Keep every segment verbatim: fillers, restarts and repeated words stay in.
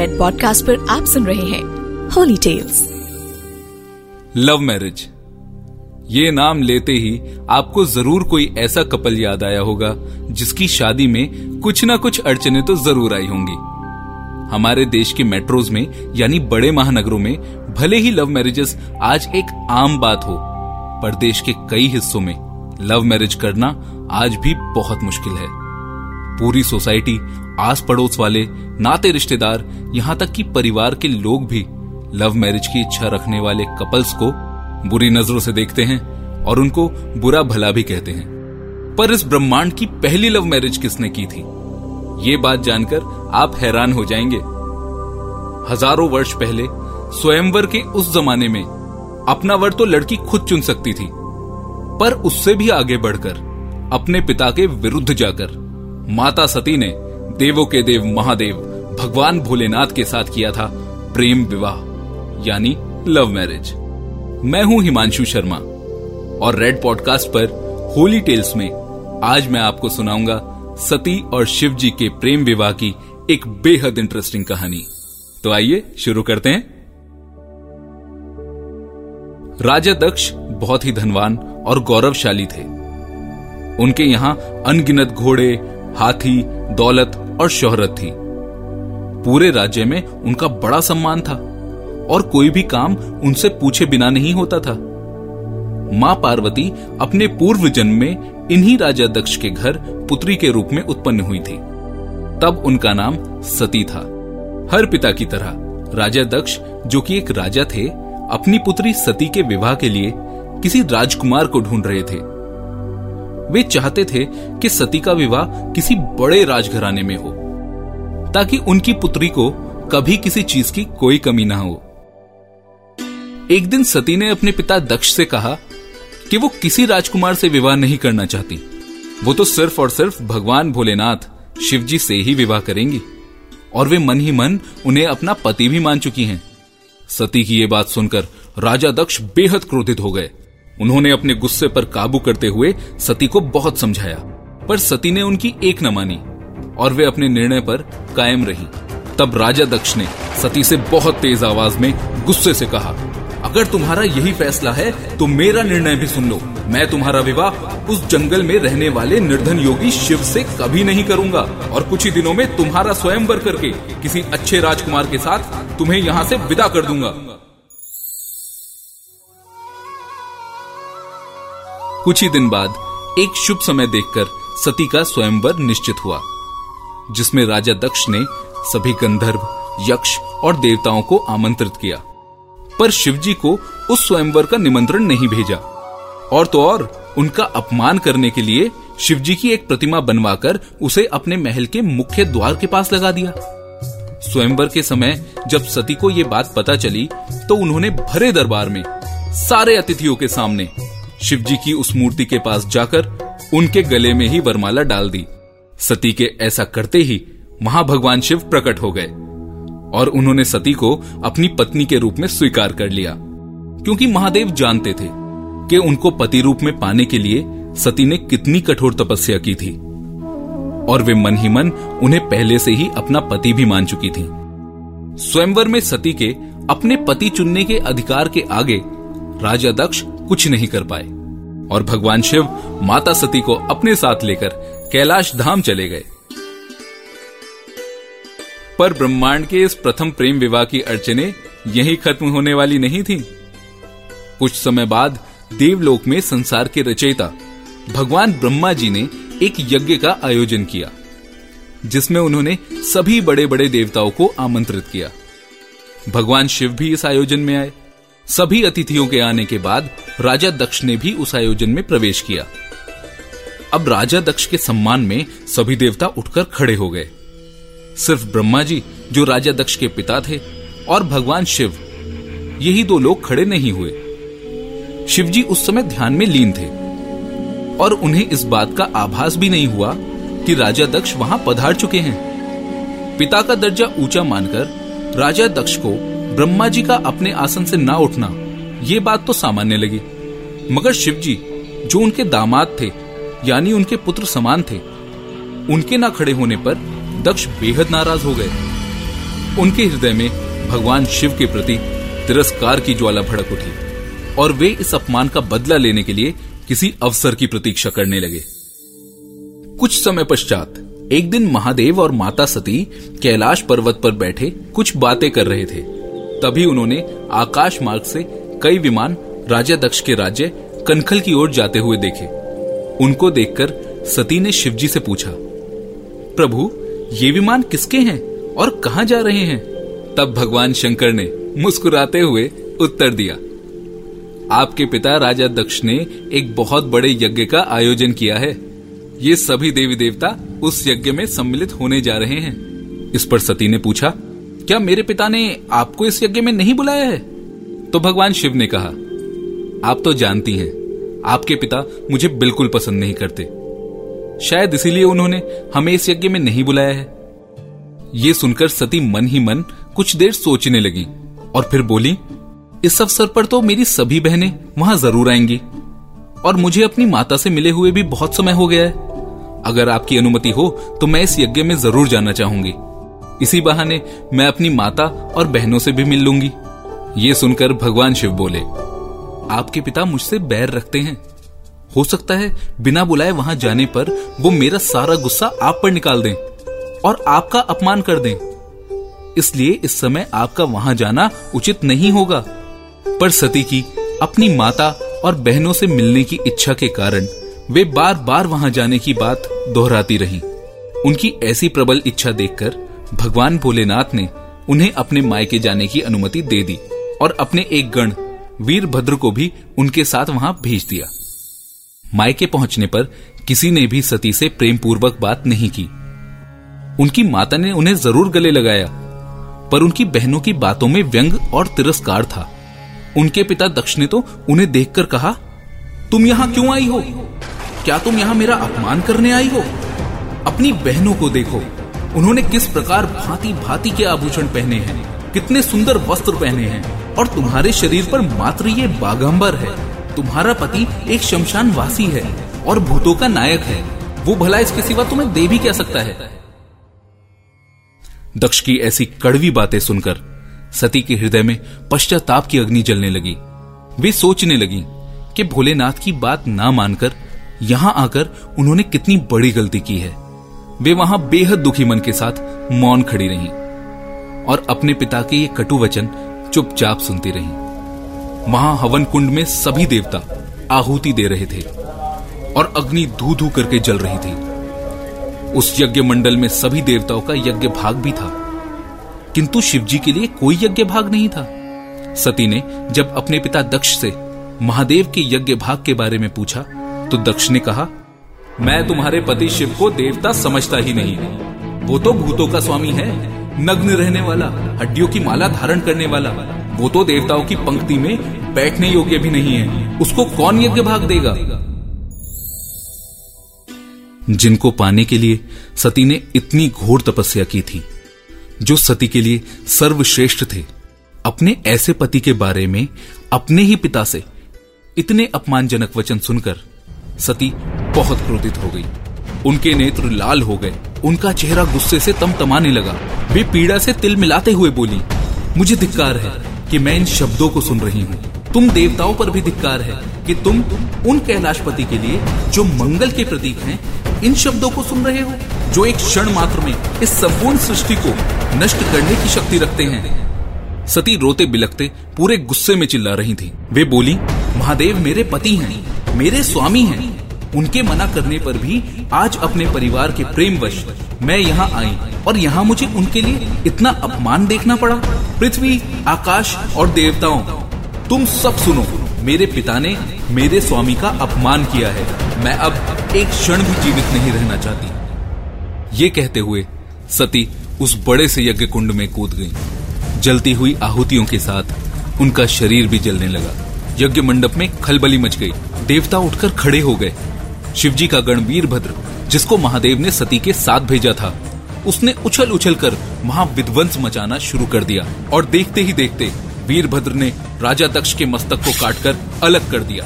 Red podcast पर आप सुन रहे हैं होली टेल्स। लव मैरिज, ये नाम लेते ही आपको जरूर कोई ऐसा कपल याद आया होगा जिसकी शादी में कुछ ना कुछ अड़चने तो जरूर आई होंगी। हमारे देश के मेट्रोज में यानी बड़े महानगरों में भले ही लव मैरिजेस आज एक आम बात हो, पर देश के कई हिस्सों में लव मैरिज करना आज भी बहुत मुश्किल है। पूरी सोसाइटी, आस पड़ोस वाले, नाते रिश्तेदार, यहाँ तक कि परिवार के लोग भी लव मैरिज की इच्छा रखने वाले कपल्स को बुरी नजरों से देखते हैं और उनको बुरा भला भी कहते हैं। पर इस ब्रह्मांड की पहली लव मैरिज किसने की थी, ये बात जानकर आप हैरान हो जाएंगे। हजारों वर्ष पहले स्वयंवर के उस जमाने में अपना वर तो लड़की खुद चुन सकती थी, पर उससे भी आगे बढ़कर अपने पिता के विरुद्ध जाकर माता सती ने देवों के देव महादेव भगवान भोलेनाथ के साथ किया था प्रेम विवाह यानी लव मैरिज। मैं हूं हिमांशु शर्मा और रेड पॉडकास्ट पर होली टेल्स में आज मैं आपको सुनाऊंगा सती और शिव जी के प्रेम विवाह की एक बेहद इंटरेस्टिंग कहानी। तो आइए शुरू करते हैं। राजा दक्ष बहुत ही धनवान और गौरवशाली थे। उनके यहाँ अनगिनत घोड़े, हाथी, दौलत और शोहरत थी। पूरे राज्य में उनका बड़ा सम्मान था और कोई भी काम उनसे पूछे बिना नहीं होता था। मां पार्वती अपने पूर्व जन्म में इन्हीं राजा दक्ष के घर पुत्री के रूप में उत्पन्न हुई थी। तब उनका नाम सती था। हर पिता की तरह राजा दक्ष, जो कि एक राजा थे, अपनी पुत्री सती के विवाह के लिए किसी राजकुमार को ढूंढ रहे थे। वे चाहते थे कि सती का विवाह किसी बड़े राजघराने में हो ताकि उनकी पुत्री को कभी किसी चीज की कोई कमी ना हो। एक दिन सती ने अपने पिता दक्ष से कहा कि वो किसी राजकुमार से विवाह नहीं करना चाहती, वो तो सिर्फ और सिर्फ भगवान भोलेनाथ शिव जी से ही विवाह करेंगी और वे मन ही मन उन्हें अपना पति भी मान चुकी हैं। सती की ये बात सुनकर राजा दक्ष बेहद क्रोधित हो गए। उन्होंने अपने गुस्से पर काबू करते हुए सती को बहुत समझाया, पर सती ने उनकी एक न मानी और वे अपने निर्णय पर कायम रही। तब राजा दक्ष ने सती से बहुत तेज आवाज में गुस्से से कहा, अगर तुम्हारा यही फैसला है तो मेरा निर्णय भी सुन लो। मैं तुम्हारा विवाह उस जंगल में रहने वाले निर्धन योगी शिव से कभी नहीं करूंगा और कुछ ही दिनों में तुम्हारा स्वयंवर करके किसी अच्छे राजकुमार के साथ तुम्हें यहाँ से विदा कर दूंगा। कुछ ही दिन बाद एक शुभ समय देखकर सती का स्वयंवर निश्चित हुआ, जिसमें राजा दक्ष ने सभी गंधर्व, यक्ष और देवताओं को आमंत्रित किया, पर शिवजी को उस स्वयंवर का निमंत्रण नहीं भेजा। और तो और उनका अपमान करने के लिए शिवजी की एक प्रतिमा बनवाकर उसे अपने महल के मुख्य द्वार के पास लगा दिया। स्वयंवर के समय जब सती को ये बात पता चली तो उन्होंने भरे दरबार में सारे अतिथियों के सामने शिवजी की उस मूर्ति के पास जाकर उनके गले में ही वरमाला डाल दी। सती के ऐसा करते ही महाभगवान शिव प्रकट हो गए और उन्होंने सती को अपनी पत्नी के रूप में स्वीकार कर लिया, क्योंकि महादेव जानते थे कि उनको पति रूप में पाने के लिए सती ने कितनी कठोर तपस्या की थी और वे मन ही मन उन्हें पहले से ही अपना पति भी मान चुकी थी। स्वयंवर में सती के अपने पति चुनने के अधिकार के आगे राजा दक्ष कुछ नहीं कर पाए और भगवान शिव माता सती को अपने साथ लेकर कैलाश धाम चले गए। पर ब्रह्मांड के इस प्रथम प्रेम विवाह की अड़चने यहीं खत्म होने वाली नहीं थी। कुछ समय बाद देवलोक में संसार के रचयिता भगवान ब्रह्मा जी ने एक यज्ञ का आयोजन किया, जिसमें उन्होंने सभी बड़े बड़े देवताओं को आमंत्रित किया। भगवान शिव भी इस आयोजन में आए। सभी अतिथियों के आने के बाद राजा दक्ष ने भी उस आयोजन में प्रवेश किया। अब राजा दक्ष के सम्मान में सभी देवता उठकर खड़े हो गए। सिर्फ ब्रह्मा जी, जो राजा दक्ष के पिता थे, और भगवान शिव, यही दो लोग खड़े नहीं हुए। शिव जी उस समय ध्यान में लीन थे और उन्हें इस बात का आभास भी नहीं हुआ कि राजा दक्ष वहां पधार चुके हैं। पिता का दर्जा ऊंचा मानकर राजा दक्ष को ब्रह्मा जी का अपने आसन से ना उठना, ये बात तो सामान्य लगी, मगर शिव जी, जो उनके दामाद थे, यानी उनके पुत्र समान थे, उनके ना खड़े होने पर दक्ष बेहद नाराज हो गए। उनके हृदय में भगवान शिव के प्रति तिरस्कार की ज्वाला भड़क उठी और वे इस अपमान का बदला लेने के लिए किसी अवसर की प्रतीक्षा करने लगे। कुछ समय पश्चात एक दिन महादेव और माता सती कैलाश पर्वत पर बैठे कुछ बातें कर रहे थे। तभी उन्होंने आकाश मार्ग से कई विमान राजा दक्ष के राज्य कनखल की ओर जाते हुए देखे। उनको देखकर सती ने शिवजी से पूछा, प्रभु ये विमान किसके हैं और कहां जा रहे हैं? तब भगवान शंकर ने मुस्कुराते हुए उत्तर दिया, आपके पिता राजा दक्ष ने एक बहुत बड़े यज्ञ का आयोजन किया है। ये सभी देवी देवता उस यज्ञ में सम्मिलित होने जा रहे हैं। इस पर सती ने पूछा, क्या मेरे पिता ने आपको इस यज्ञ में नहीं बुलाया है? तो भगवान शिव ने कहा, आप तो जानती हैं आपके पिता मुझे बिल्कुल पसंद नहीं करते, शायद इसीलिए उन्होंने हमें इस यज्ञ में नहीं बुलाया है। ये सुनकर सती मन ही मन कुछ देर सोचने लगी और फिर बोली, इस अवसर पर तो मेरी सभी बहनें वहां जरूर आएंगी और मुझे अपनी माता से मिले हुए भी बहुत समय हो गया है। अगर आपकी अनुमति हो तो मैं इस यज्ञ में जरूर जाना चाहूंगी, इसी बहाने मैं अपनी माता और बहनों से भी मिल लूंगी। ये सुनकर भगवान शिव बोले, आपके पिता मुझसे बैर रखते हैं, हो सकता है बिना बुलाए वहां जाने पर वो मेरा सारा गुस्सा आप पर निकाल दें और आपका अपमान कर दें, इसलिए इस समय आपका वहां जाना उचित नहीं होगा। पर सती की अपनी माता और बहनों से मिलने की इच्छा के कारण वे बार बार वहां जाने की बात दोहराती रहीं। उनकी ऐसी प्रबल इच्छा देखकर भगवान भोलेनाथ ने उन्हें अपने मायके जाने की अनुमति दे दी और अपने एक गण वीरभद्र को भी उनके साथ वहां भेज दिया। मायके पहुंचने पर किसी ने भी सती से प्रेम पूर्वक बात नहीं की। उनकी माता ने उन्हें जरूर गले लगाया, पर उनकी बहनों की बातों में व्यंग और तिरस्कार था। उनके पिता दक्ष ने तो उन्हें देखकर कहा, तुम यहाँ क्यों आई हो? क्या तुम यहाँ मेरा अपमान करने आई हो? अपनी बहनों को देखो, उन्होंने किस प्रकार भांति भांति के आभूषण पहने हैं, कितने सुंदर वस्त्र पहने हैं, और तुम्हारे शरीर पर मात्र ये बागंबर है। तुम्हारा पति एक शमशान वासी है और भूतों का नायक है, वो भला इसके सिवा तुम्हें देवी कह सकता है? दक्ष की ऐसी कड़वी बातें सुनकर सती के हृदय में पश्चाताप की अग्नि जलने लगी। वे सोचने लगी कि भोलेनाथ की बात ना मानकर यहाँ आकर उन्होंने कितनी बड़ी गलती की है। वे वहां बेहद दुखी मन के साथ मौन खड़ी रहीं और अपने पिता के ये कटु वचन चुपचाप सुनती रहीं। वहां हवन कुंड में सभी देवता आहुति दे रहे थे और अग्नि धू धू करके जल रही थी। उस यज्ञ मंडल में सभी देवताओं का यज्ञ भाग भी था, किंतु शिवजी के लिए कोई यज्ञ भाग नहीं था। सती ने जब अपने पिता दक्ष से महादेव के यज्ञ भाग के बारे में पूछा तो दक्ष ने कहा, मैं तुम्हारे पति शिव को देवता समझता ही नहीं, वो तो भूतों का स्वामी है, नग्न रहने वाला, हड्डियों की माला धारण करने वाला। वो तो देवताओं की पंक्ति में बैठने योग्य भी नहीं है, उसको कौन यज्ञ भाग देगा? जिनको पाने के लिए सती ने इतनी घोर तपस्या की थी, जो सती के लिए सर्वश्रेष्ठ थे, अपने ऐसे पति के बारे में अपने ही पिता से इतने अपमानजनक वचन सुनकर सती बहुत क्रोधित हो गई। उनके नेत्र लाल हो गए, उनका चेहरा गुस्से से तमतमाने लगा। वे पीड़ा से तिल मिलाते हुए बोली, मुझे धिक्कार है कि मैं इन शब्दों को सुन रही हूँ। तुम देवताओं पर भी धिक्कार है कि तुम उन कैलाशपति के लिए जो मंगल के प्रतीक हैं, इन शब्दों को सुन रहे हो, जो एक क्षण मात्र में इस संपूर्ण सृष्टि को नष्ट करने की शक्ति रखते हैं। सती रोते बिलखते पूरे गुस्से में चिल्ला रही थी। वे बोली, महादेव मेरे पति हैं, मेरे स्वामी हैं, उनके मना करने पर भी आज अपने परिवार के प्रेमवश मैं यहाँ आई और यहाँ मुझे उनके लिए इतना अपमान देखना पड़ा। पृथ्वी, आकाश और देवताओं, तुम सब सुनो, मेरे पिता ने मेरे स्वामी का अपमान किया है। मैं अब एक क्षण भी जीवित नहीं रहना चाहती। ये कहते हुए सती उस बड़े से यज्ञ कुंड में कूद गई। जलती हुई आहुतियों के साथ उनका शरीर भी जलने लगा। यज्ञ मंडप में खलबली मच गई। देवता उठकर खड़े हो गए। शिवजी का गण वीरभद्र, जिसको महादेव ने सती के साथ भेजा था, उसने उछल उछल कर महाविध्वंस मचाना शुरू कर दिया और देखते ही देखते वीरभद्र ने राजा दक्ष के मस्तक को काटकर अलग कर दिया।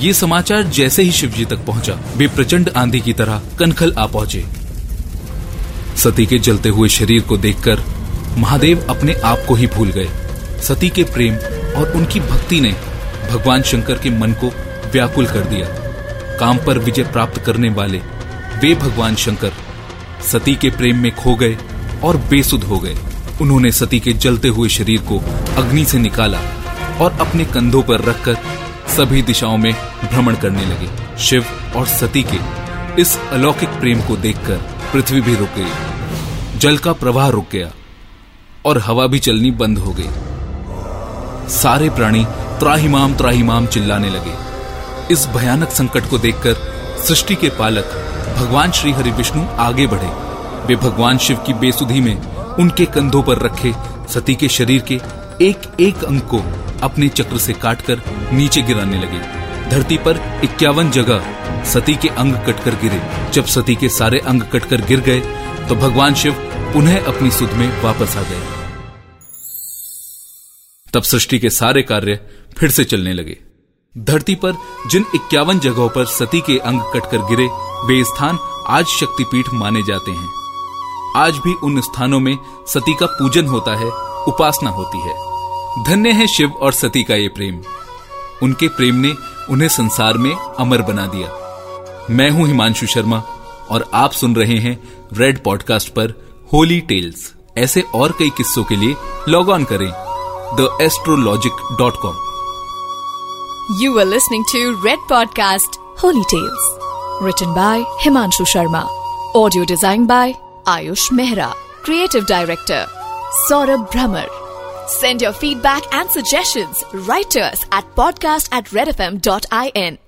ये समाचार जैसे ही शिवजी तक पहुंचा, वे प्रचंड आंधी की तरह कनखल आ पहुंचे। सती के जलते हुए शरीर को देखकर महादेव अपने आप को ही भूल गए। सती के प्रेम और उनकी भक्ति ने भगवान शंकर के मन को व्याकुल कर दिया। काम पर विजय प्राप्त करने वाले वे भगवान शंकर सती के प्रेम में खो गए और बेसुध हो गए। उन्होंने सती के जलते हुए शरीर को अग्नि से निकाला और अपने कंधों पर रखकर सभी दिशाओं में भ्रमण करने लगे। शिव और सती के इस अलौकिक प्रेम को देखकर पृथ्वी भी रुक गई, जल का प्रवाह रुक गया और हवा भी चलनी बंद हो गई। सारे प्राणी त्राहिमाम त्राहिमाम चिल्लाने लगे। इस भयानक संकट को देखकर सृष्टि के पालक भगवान श्री हरि विष्णु आगे बढ़े। वे भगवान शिव की बेसुधी में उनके कंधों पर रखे सती के शरीर के एक एक अंग को अपने चक्र से काटकर नीचे गिराने लगे। धरती पर इक्यावन जगह सती के अंग कटकर गिरे। जब सती के सारे अंग कटकर गिर गए तो भगवान शिव पुनः अपनी सुध में वापस आ गए। तब सृष्टि के सारे कार्य फिर से चलने लगे। धरती पर जिन इक्यावन जगहों पर सती के अंग कटकर गिरे वे स्थान आज शक्ति पीठ माने जाते हैं। आज भी उन स्थानों में सती का पूजन होता है, उपासना होती है। धन्य है शिव और सती का ये प्रेम। उनके प्रेम ने उन्हें संसार में अमर बना दिया। मैं हूं हिमांशु शर्मा और आप सुन रहे हैं रेड पॉडकास्ट पर होली टेल्स। ऐसे और कई किस्सों के लिए लॉग ऑन करें the astrologic dot com. You are listening to Red Podcast Holy Tales, written by Himanshu Sharma, audio designed by Ayush Mehra, creative director Saurabh Brammer. Send your feedback and suggestions. Write to us at podcast at redfm dot in.